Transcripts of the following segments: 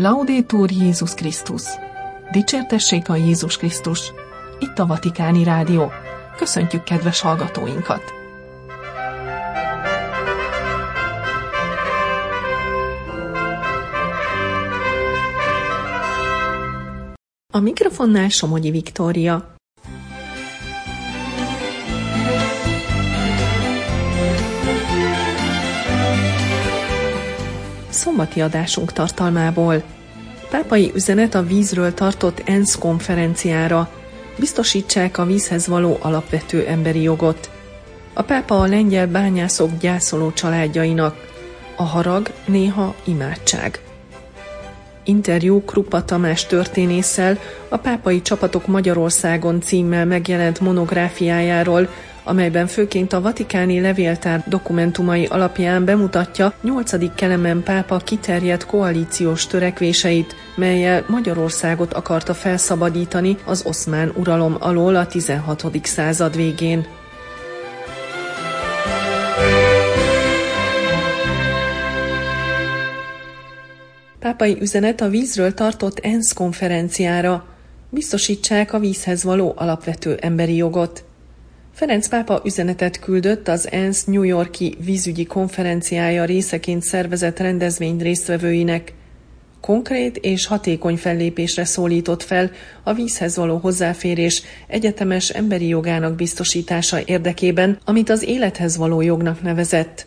Laudetur Jézus Krisztus! Dicsértessék a Jézus Krisztus! Itt a Vatikáni Rádió. Köszöntjük kedves hallgatóinkat! A mikrofonnál Somogyi Viktória. Szombati adásunk tartalmából. Pápai üzenet a vízről tartott ENSZ konferenciára. Biztosítsák a vízhez való alapvető emberi jogot. A pápa a lengyel bányászok gyászoló családjainak. A harag néha imádság. Interjú Krupa Tamás történésszel a Pápai Csapatok Magyarországon címmel megjelent monográfiájáról, amelyben főként a Vatikáni Levéltár dokumentumai alapján bemutatja 8. Kelemen pápa kiterjedt koalíciós törekvéseit, mellyel Magyarországot akarta felszabadítani az oszmán uralom alól a 16. század végén. Pápai üzenet a vízről tartott ENSZ konferenciára. Biztosítsák a vízhez való alapvető emberi jogot. Ferenc pápa üzenetet küldött az ENSZ New York-i vízügyi konferenciája részeként szervezett rendezvény résztvevőinek. Konkrét és hatékony fellépésre szólított fel a vízhez való hozzáférés egyetemes emberi jogának biztosítása érdekében, amit az élethez való jognak nevezett.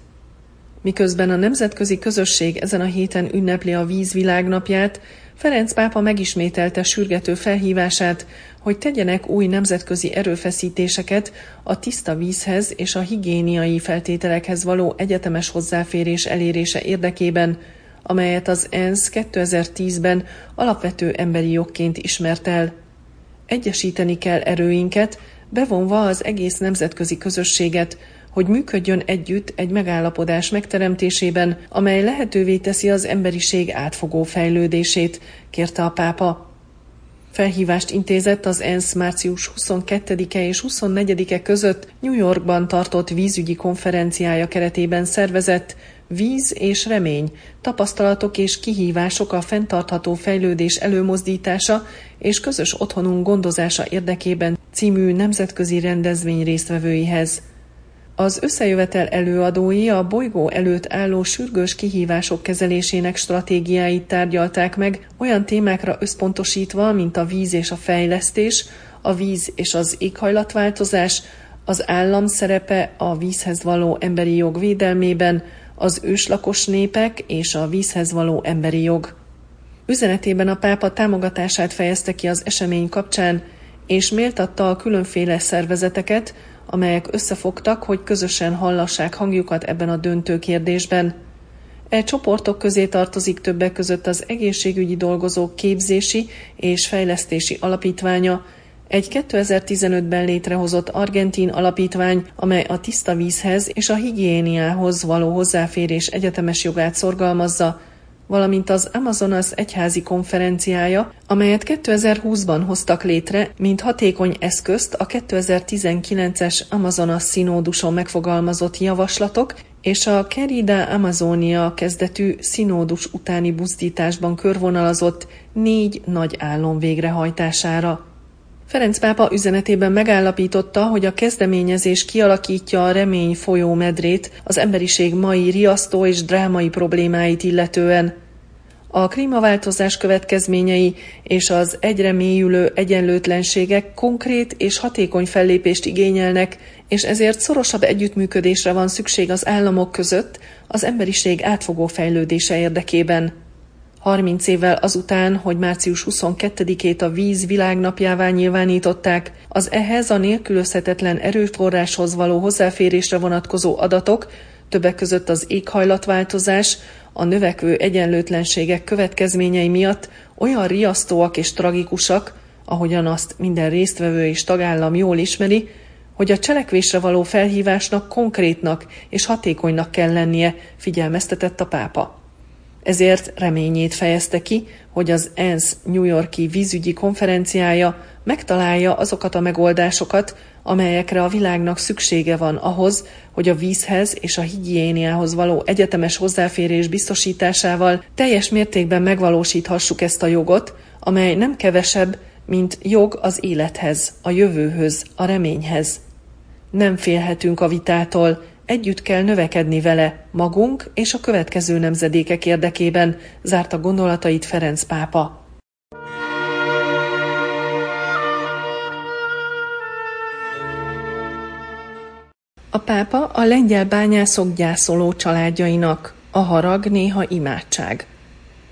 Miközben a nemzetközi közösség ezen a héten ünnepli a víz világnapját, Ferenc pápa megismételte sürgető felhívását, hogy tegyenek új nemzetközi erőfeszítéseket a tiszta vízhez és a higiéniai feltételekhez való egyetemes hozzáférés elérése érdekében, amelyet az ENSZ 2010-ben alapvető emberi jogként ismert el. Egyesíteni kell erőinket, bevonva az egész nemzetközi közösséget, hogy működjön együtt egy megállapodás megteremtésében, amely lehetővé teszi az emberiség átfogó fejlődését, kérte a pápa. Felhívást intézett az ENSZ március 22-e és 24-e között New Yorkban tartott vízügyi konferenciája keretében szervezett Víz és remény, tapasztalatok és kihívások a fenntartható fejlődés előmozdítása és közös otthonunk gondozása érdekében című nemzetközi rendezvény résztvevőihez. Az összejövetel előadói a bolygó előtt álló sürgős kihívások kezelésének stratégiáit tárgyalták meg, olyan témákra összpontosítva, mint a víz és a fejlesztés, a víz és az éghajlatváltozás, az állam szerepe a vízhez való emberi jog védelmében, az őslakos népek és a vízhez való emberi jog. Üzenetében a pápa támogatását fejezte ki az esemény kapcsán, és méltatta a különféle szervezeteket, amelyek összefogtak, hogy közösen hallassák hangjukat ebben a döntő kérdésben. E csoportok közé tartozik többek között az Egészségügyi Dolgozók Képzési és Fejlesztési Alapítványa, egy 2015-ben létrehozott argentin alapítvány, amely a tiszta vízhez és a higiéniához való hozzáférés egyetemes jogát szorgalmazza, valamint az Amazonas egyházi konferenciája, amelyet 2020-ban hoztak létre, mint hatékony eszközt a 2019-es Amazonas színóduson megfogalmazott javaslatok és a Kerida Amazónia kezdetű színódus utáni buzdításban körvonalazott 4 nagy álom végrehajtására. Ferenc pápa üzenetében megállapította, hogy a kezdeményezés kialakítja a remény folyó medrét az emberiség mai riasztó és drámai problémáit illetően. A klímaváltozás következményei és az egyre mélyülő egyenlőtlenségek konkrét és hatékony fellépést igényelnek, és ezért szorosabb együttműködésre van szükség az államok között az emberiség átfogó fejlődése érdekében. 30 évvel azután, hogy március 22-ét a víz világnapjává nyilvánították, az ehhez a nélkülözhetetlen erőforráshoz való hozzáférésre vonatkozó adatok, többek között az éghajlatváltozás, a növekvő egyenlőtlenségek következményei miatt olyan riasztóak és tragikusak, ahogyan azt minden résztvevő és tagállam jól ismeri, hogy a cselekvésre való felhívásnak konkrétnak és hatékonynak kell lennie, figyelmeztetett a pápa. Ezért reményét fejezte ki, hogy az ENSZ New York-i vízügyi konferenciája megtalálja azokat a megoldásokat, amelyekre a világnak szüksége van ahhoz, hogy a vízhez és a higiéniához való egyetemes hozzáférés biztosításával teljes mértékben megvalósíthassuk ezt a jogot, amely nem kevesebb, mint jog az élethez, a jövőhöz, a reményhez. Nem félhetünk a vitától, együtt kell növekedni vele, magunk és a következő nemzedékek érdekében, zárta gondolatait Ferenc pápa. A pápa a lengyel bányászok gyászoló családjainak, a harag néha imádság.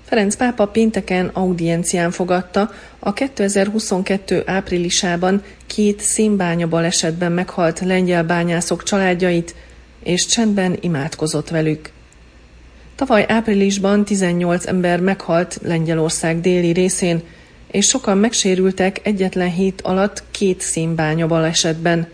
Ferenc pápa pénteken audiencián fogadta a 2022. áprilisában 2 szénbánya balesetben meghalt lengyel bányászok családjait, és csendben imádkozott velük. Tavaly áprilisban 18 ember meghalt Lengyelország déli részén, és sokan megsérültek egyetlen hét alatt 2 szénbánya balesetben.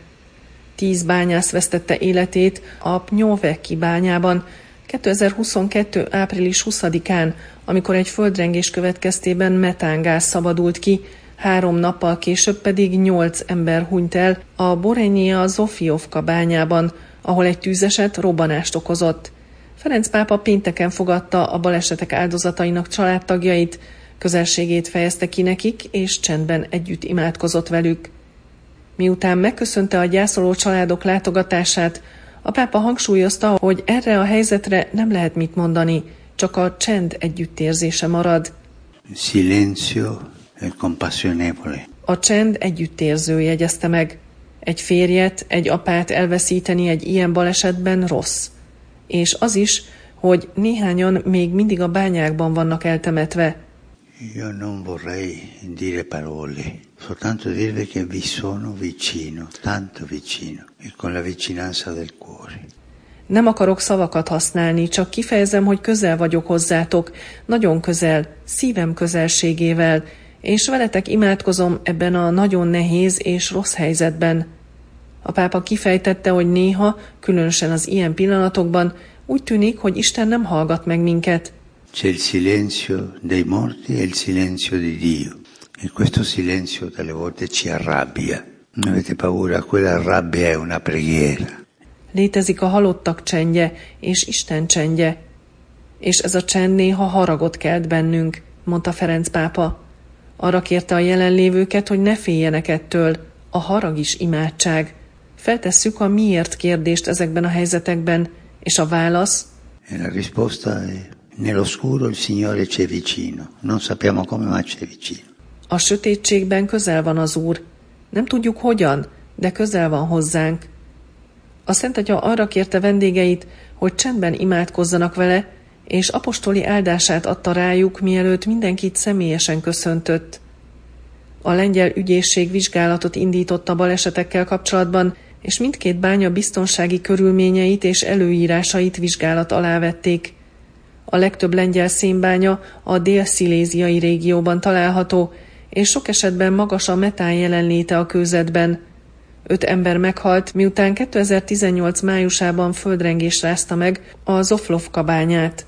10 bányász vesztette életét a Pnyoveki bányában 2022. április 20-án, amikor egy földrengés következtében metángáz szabadult ki, 3 nappal később pedig 8 ember hunyt el a Borenyia Zofiovka bányában, ahol egy tűzeset robbanást okozott. Ferenc pápa pénteken fogadta a balesetek áldozatainak családtagjait, közelségét fejezte ki nekik, és csendben együtt imádkozott velük. Miután megköszönte a gyászoló családok látogatását, a pápa hangsúlyozta, hogy erre a helyzetre nem lehet mit mondani, csak a csend együttérzése marad. Silenzio e compassionevole. A csend együttérző, jegyezte meg. Egy férjet, egy apát elveszíteni egy ilyen balesetben rossz. És az is, hogy néhányan még mindig a bányákban vannak eltemetve. Io non vorrei dire parole, soltanto dirvi che vi sono vicino, tanto vicino, e con la vicinanza del cuore. Nem akarok szavakat használni, csak kifejezem, hogy közel vagyok hozzátok, nagyon közel, szívem közelségével, és veletek imádkozom ebben a nagyon nehéz és rossz helyzetben. A pápa kifejtette, hogy néha, különösen az ilyen pillanatokban, úgy tűnik, hogy Isten nem hallgat meg minket. C'è il silenzio dei morti e il silenzio di Dio. E questo silenzio dalle volte ci arrabbia. Non avete paura, quella rabbia è una preghiera. Létezik a halottak csendje és Isten csendje. És ez a csend néha haragot kelt bennünk, mondta Ferenc pápa. Arra kérte a jelenlévőket, hogy ne féljenek ettől. A harag is imádság. Feltesszük a miért kérdést ezekben a helyzetekben, és a válasz... E la risposta è... Nell'oscuro il Signore c'è vicino. Non sappiamo come, ma c'è vicino. A sötétségben közel van az Úr. Nem tudjuk hogyan, de közel van hozzánk. A Szent Atya arra kérte vendégeit, hogy csendben imádkozzanak vele, és apostoli áldását adta rájuk, mielőtt mindenkit személyesen köszöntött. A lengyel ügyészség vizsgálatot indított a balesetekkel kapcsolatban, és mindkét bánya biztonsági körülményeit és előírásait vizsgálat alá vették. A legtöbb lengyel szénbánya a dél-sziléziai régióban található, és sok esetben magas a metán jelenléte a kőzetben. 5 ember meghalt, miután 2018 májusában földrengés rázta meg a Zoflovka bányát.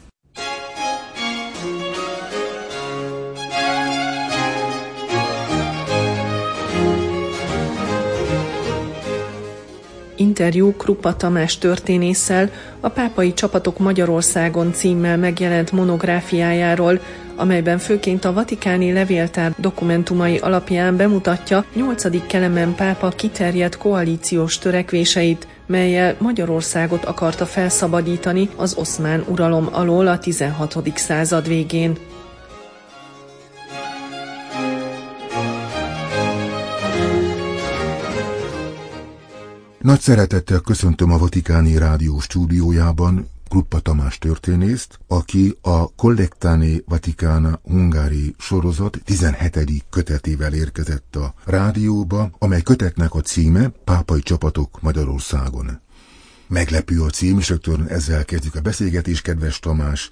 Interjú Krupa Tamás történésszel a Pápai Csapatok Magyarországon címmel megjelent monográfiájáról, amelyben főként a Vatikáni Levéltár dokumentumai alapján bemutatja 8. Kelemen pápa kiterjedt koalíciós törekvéseit, mellyel Magyarországot akarta felszabadítani az oszmán uralom alól a 16. század végén. Nagy szeretettel köszöntöm a Vatikáni Rádió stúdiójában Krupa Tamás történészt, aki a Collectane Vaticana Hungariae sorozat 17. kötetével érkezett a rádióba, amely kötetnek a címe Pápai Csapatok Magyarországon. Meglepő a cím, és rögtön ezzel kezdjük a beszélgetést, kedves Tamás.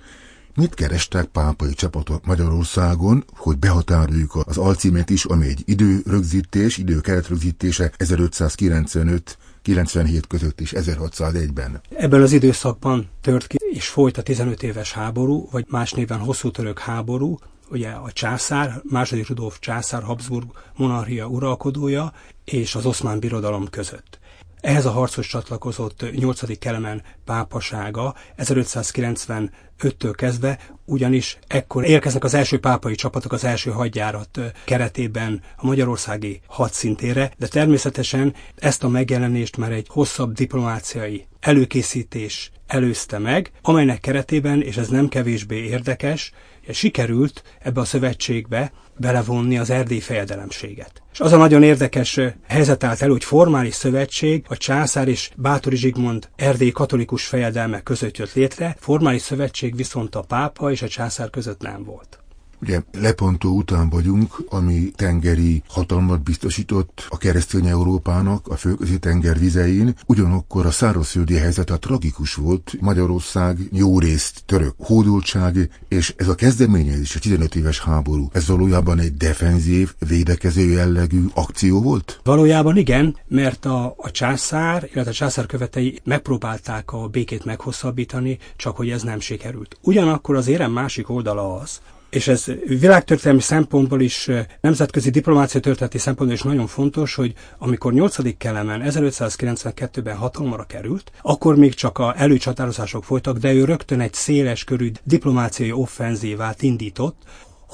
Mit kerestek pápai csapatok Magyarországon, hogy behatároljuk az alcímet is, ami egy időrögzítés, időkeretrögzítése 1595 97 között és 1601-ben. Ebből az időszakban tört ki és folyt a 15 éves háború, vagy más néven hosszú török háború, ugye a császár, második Rudolf császár Habsburg monarchia uralkodója és az Oszmán Birodalom között. Ehhez a harcos csatlakozott VIII. Kelemen pápasága 1595-től kezdve, ugyanis ekkor érkeznek az első pápai csapatok az első hadjárat keretében a magyarországi hadszintére, de természetesen ezt a megjelenést már egy hosszabb diplomáciai előkészítés előzte meg, amelynek keretében, és ez nem kevésbé érdekes, sikerült ebbe a szövetségbe belevonni az erdélyi fejedelemséget. És az a nagyon érdekes helyzet állt elő, hogy formális szövetség a császár és Báthory Zsigmond erdélyi katolikus fejedelme között jött létre, formális szövetség viszont a pápa és a császár között nem volt. Ugye Lepontó után vagyunk, ami tengeri hatalmat biztosított a keresztény Európának a Földközi-tenger vizein, ugyanakkor a szárazföldi helyzet a tragikus volt, Magyarország jó részt török hódoltság, és ez a kezdeményezés, a 15 éves háború, ez valójában egy defenzív, védekező jellegű akció volt? Valójában igen, mert a császár, illetve a császár követei megpróbálták a békét meghosszabbítani, csak hogy ez nem sikerült. Ugyanakkor az érem másik oldala az, és ez világtörténelmi szempontból is, nemzetközi diplomácia történeti szempontból is nagyon fontos, hogy amikor 8. Kelemen 1592-ben hatalomra került, akkor még csak a előcsatározások folytak, de ő rögtön egy széles körű diplomáciai offenzívát indított,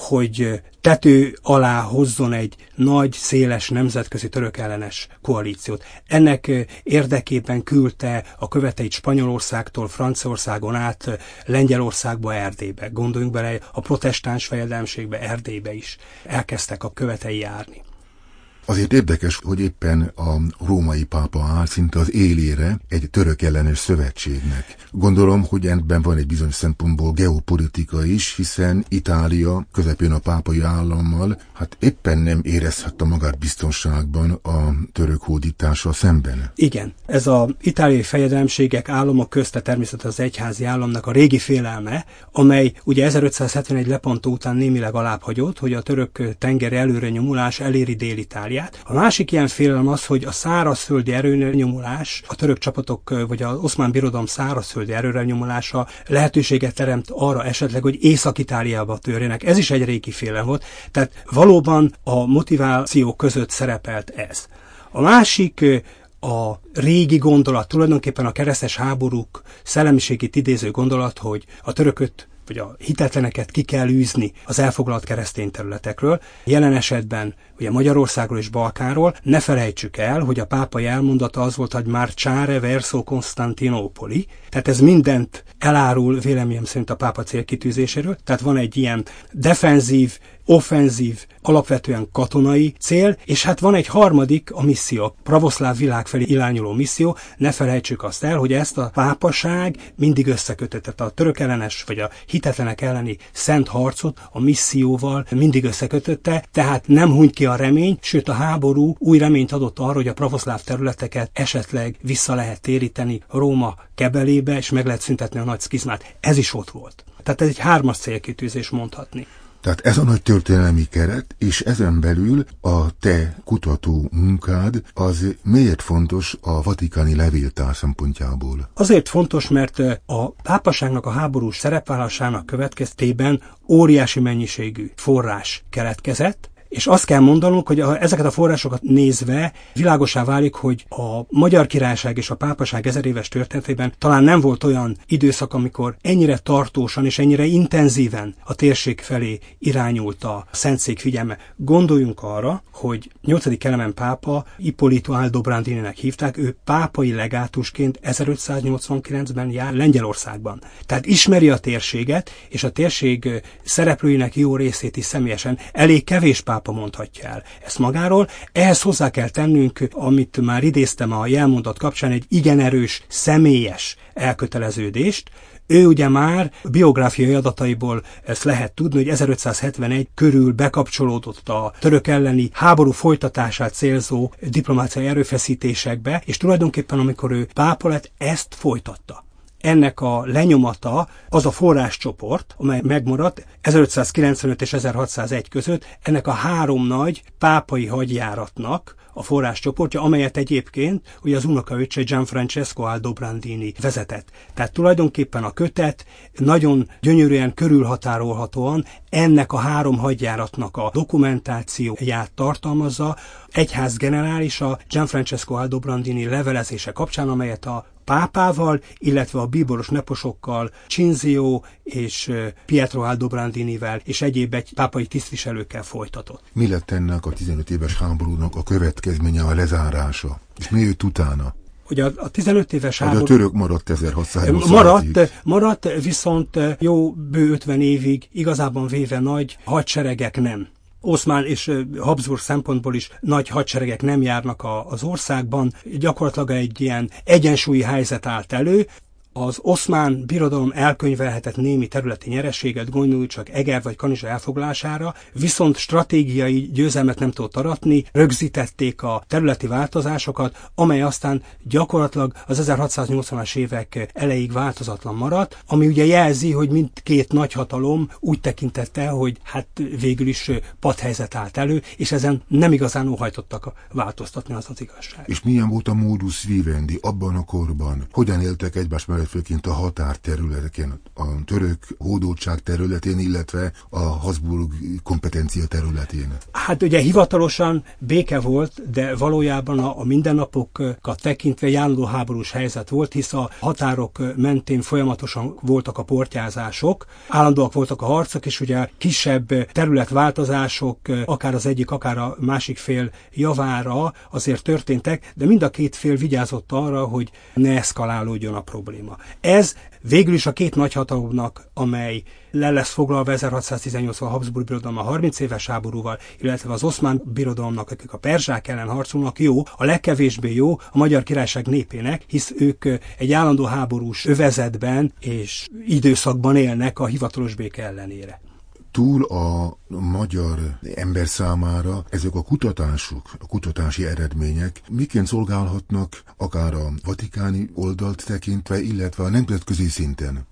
hogy tető alá hozzon egy nagy, széles nemzetközi török ellenes koalíciót. Ennek érdekében küldte a követeit Spanyolországtól, Franciaországon át Lengyelországba, Erdélybe. Gondoljunk bele, a protestáns fejedelemségbe, Erdélybe is elkezdtek a követei járni. Azért érdekes, hogy éppen a római pápa áll szinte az élére egy török ellenes szövetségnek. Gondolom, hogy ebben van egy bizonyos szempontból geopolitika is, hiszen Itália közepén a pápai állammal éppen nem érezhette magát biztonságban a török hódítással szemben. Igen, ez az itáliai fejedelemségek állama közte természetesen az egyházi államnak a régi félelme, amely ugye 1571 Lepontó után némileg alábbhagyott, hogy a török tengeri előrenyomulás eléri Dél-Itáliát. A másik ilyen félelem az, hogy a szárazföldi erőnyomulás, a török csapatok vagy az Oszmán Birodalom szárazföldi erőnyomulása lehetőséget teremt arra esetleg, hogy Észak-Itáliába törjenek. Ez is egy régi félelem volt, tehát valóban a motiváció között szerepelt ez. A másik a régi gondolat, tulajdonképpen a keresztes háborúk szellemiségét idéző gondolat, hogy a törököt vagy a hitetleneket ki kell űzni az elfoglalt keresztény területekről. Jelen esetben ugye Magyarországról és Balkánról, ne felejtsük el, hogy a pápai elmondata az volt, hogy marciare verso Konstantinopoli, tehát ez mindent elárul véleményem szerint a pápa célkitűzéséről, tehát van egy ilyen defenzív, offenzív, alapvetően katonai cél, és van egy harmadik, a misszió, a pravoszláv világ felé irányuló misszió, ne felejtsük azt el, hogy ezt a pápaság mindig összekötött, a török ellenes, vagy a hitetlenek elleni szent harcot a misszióval mindig összekötötte, tehát nem hunyt ki a remény, sőt a háború új reményt adott arra, hogy a pravoszláv területeket esetleg vissza lehet téríteni Róma kebelébe, és meg lehet szüntetni a nagy szkizmát. Ez is ott volt. Tehát ez egy hármas célkitűzés mondhatni. Tehát ez a nagy történelmi keret, és ezen belül a te kutató munkád, az miért fontos a Vatikáni Levéltár szempontjából? Azért fontos, mert a pápaságnak a háborús szerepvállalásának következtében óriási mennyiségű forrás keletkezett, és azt kell mondanunk, hogy ezeket a forrásokat nézve világosá válik, hogy a Magyar Királyság és a pápaság 1000 éves történetében talán nem volt olyan időszak, amikor ennyire tartósan és ennyire intenzíven a térség felé irányult a Szentszék figyelme. Gondoljunk arra, hogy 8. Kelemen pápa, Ippolito Aldobrandininek hívták, ő pápai legátusként 1589-ben jár Lengyelországban. Tehát ismeri a térséget, és a térség szereplőinek jó részét is személyesen. Elég kevés pápa mondhatja el ezt magáról. Ehhez hozzá kell tennünk, amit már idéztem a jelmondat kapcsán, egy igen erős, személyes elköteleződést. Ő ugye már biográfiai adataiból ezt lehet tudni, hogy 1571 körül bekapcsolódott a török elleni háború folytatását célzó diplomáciai erőfeszítésekbe, és tulajdonképpen amikor ő pápa lett, ezt folytatta. Ennek a lenyomata az a forráscsoport, amely megmaradt 1595 és 1601 között, ennek a három nagy pápai hadjáratnak a forráscsoportja, amelyet egyébként ugye az unokaöccse Gianfrancesco Aldobrandini vezetett. Tehát tulajdonképpen a kötet nagyon gyönyörűen körülhatárolhatóan ennek a három hadjáratnak a dokumentációját tartalmazza. Egyházgenerálisa Gianfrancesco Aldobrandini levelezése kapcsán, amelyet a pápával, illetve a bíboros neposokkal, Cinzió és Pietro Aldobrandinivel és egyéb egy pápai tisztviselőkkel folytatott. Mi lett ennek a 15 éves háborúnak a következménye, a lezárása? És mi jött utána? Hogy a 15 éves háború... Hogy a török maradt 1600-ig. Maradt, viszont jó bő 50 évig igazában véve nagy hadseregek nem. Oszmán és Habsburg szempontból is nagy hadseregek nem járnak az országban, gyakorlatilag egy ilyen egyensúlyi helyzet állt elő. Az Oszmán Birodalom elkönyvelhetett némi területi nyereséget, gondoljuk csak Eger vagy Kanizsa elfoglalására, viszont stratégiai győzelmet nem tudott aratni, rögzítették a területi változásokat, amely aztán gyakorlatilag az 1680-as évek elejéig változatlan maradt, ami ugye jelzi, hogy mindkét nagyhatalom úgy tekintette, hogy hát végül is padhelyzet állt elő, és ezen nem igazán óhajtottak változtatni, az az igazság. És milyen volt a modus vivendi abban a korban? Hogyan éltek egymás mellett, főként a határterületeken, a török hódoltság területén, illetve a Habsburg kompetencia területén? Hát ugye hivatalosan béke volt, de valójában a mindennapokat tekintve állandó háborús helyzet volt, hisz a határok mentén folyamatosan voltak a portyázások, állandóak voltak a harcok, és ugye kisebb területváltozások, akár az egyik, akár a másik fél javára azért történtek, de mind a két fél vigyázott arra, hogy ne eszkalálódjon a probléma. Ez végül is a két nagyhatalomnak, amely le lesz foglalva 1618-ban a Habsburg Birodalommal, 30 éves háborúval, illetve az Oszmán Birodalomnak, akik a perzsák ellen harcolnak, jó, a legkevésbé jó a Magyar Királyság népének, hisz ők egy állandó háborús övezetben és időszakban élnek a hivatalos béke ellenére. Túl a magyar ember számára ezek a kutatások, a kutatási eredmények miként szolgálhatnak akár a vatikáni oldalt tekintve, illetve a nemzetközi szinten?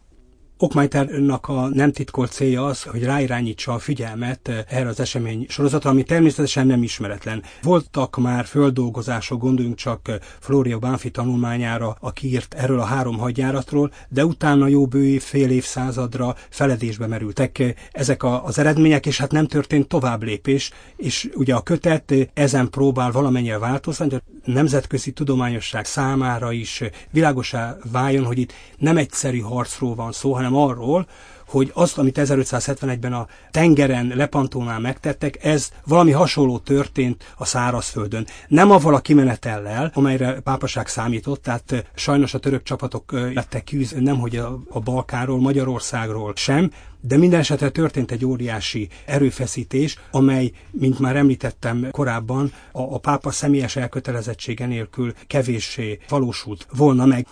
Okmánytárnak a nem titkolt célja az, hogy ráirányítsa a figyelmet erre az esemény sorozatra, ami természetesen nem ismeretlen. Voltak már földolgozások, gondoljunk csak Florio Banfi tanulmányára, aki írt erről a három hadjáratról, de utána jó bő fél évszázadra feledésbe merültek ezek az eredmények, és hát nem történt tovább lépés, és ugye a kötet ezen próbál valamennyire változni, hogy a nemzetközi tudományosság számára is világosá váljon, hogy itt nem egyszerű harcról van szó, hanem arról, hogy azt, amit 1571-ben a tengeren Lepantónál megtettek, ez valami hasonló történt a szárazföldön. Nem avval a kimenetellel, amelyre a pápaság számított, tehát sajnos a török csapatok lettek kiűz, nemhogy a Balkánról, Magyarországról sem, de minden esetre történt egy óriási erőfeszítés, amely, mint már említettem korábban, a pápa személyes elkötelezettsége nélkül kevéssé valósult volna meg.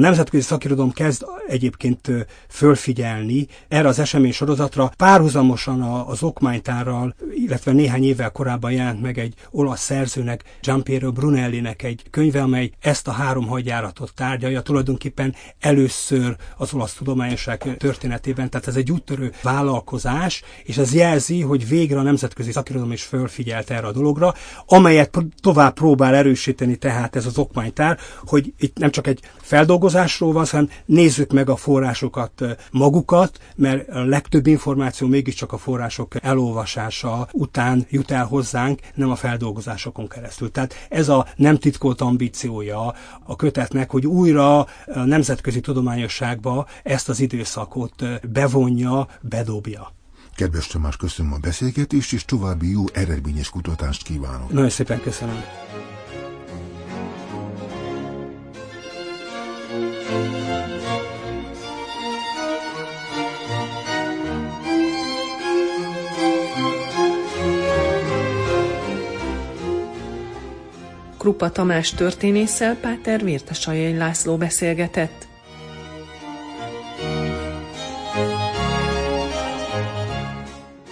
A nemzetközi szakirodalom kezd egyébként fölfigyelni erre az esemény sorozatra. Párhuzamosan az okmánytárral, illetve néhány évvel korábban jelent meg egy olasz szerzőnek, Giampiero Brunellinek egy könyve, amely ezt a három hadjáratot tárgyalja. Tulajdonképpen először az olasz tudományosság történetében, tehát ez egy úttörő vállalkozás, és ez jelzi, hogy végre a nemzetközi szakirodalom is fölfigyelt erre a dologra, amelyet tovább próbál erősíteni tehát ez az okmánytár, hogy itt nem csak egy feldolgozás, van, szóval nézzük meg a forrásokat magukat, mert a legtöbb információ mégiscsak a források elolvasása után jut el hozzánk, nem a feldolgozásokon keresztül. Tehát ez a nem titkolt ambíciója a kötetnek, hogy újra a nemzetközi tudományosságba ezt az időszakot bevonja, bedobja. Kedves Tamás, köszönöm a beszélgetést, és további jó eredményes kutatást kívánok. Nagyon szépen köszönöm. Krupa Tamás történésszel Páter Vértesaljai László beszélgetett.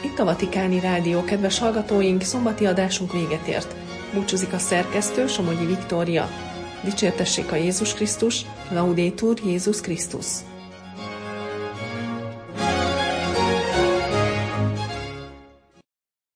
Itt a Vatikáni Rádió, kedves hallgatóink, szombati adásunk véget ért. Búcsúzik a szerkesztő, Somogyi Viktória. Dicsértessék a Jézus Krisztus, Laudétur Jézus Krisztus!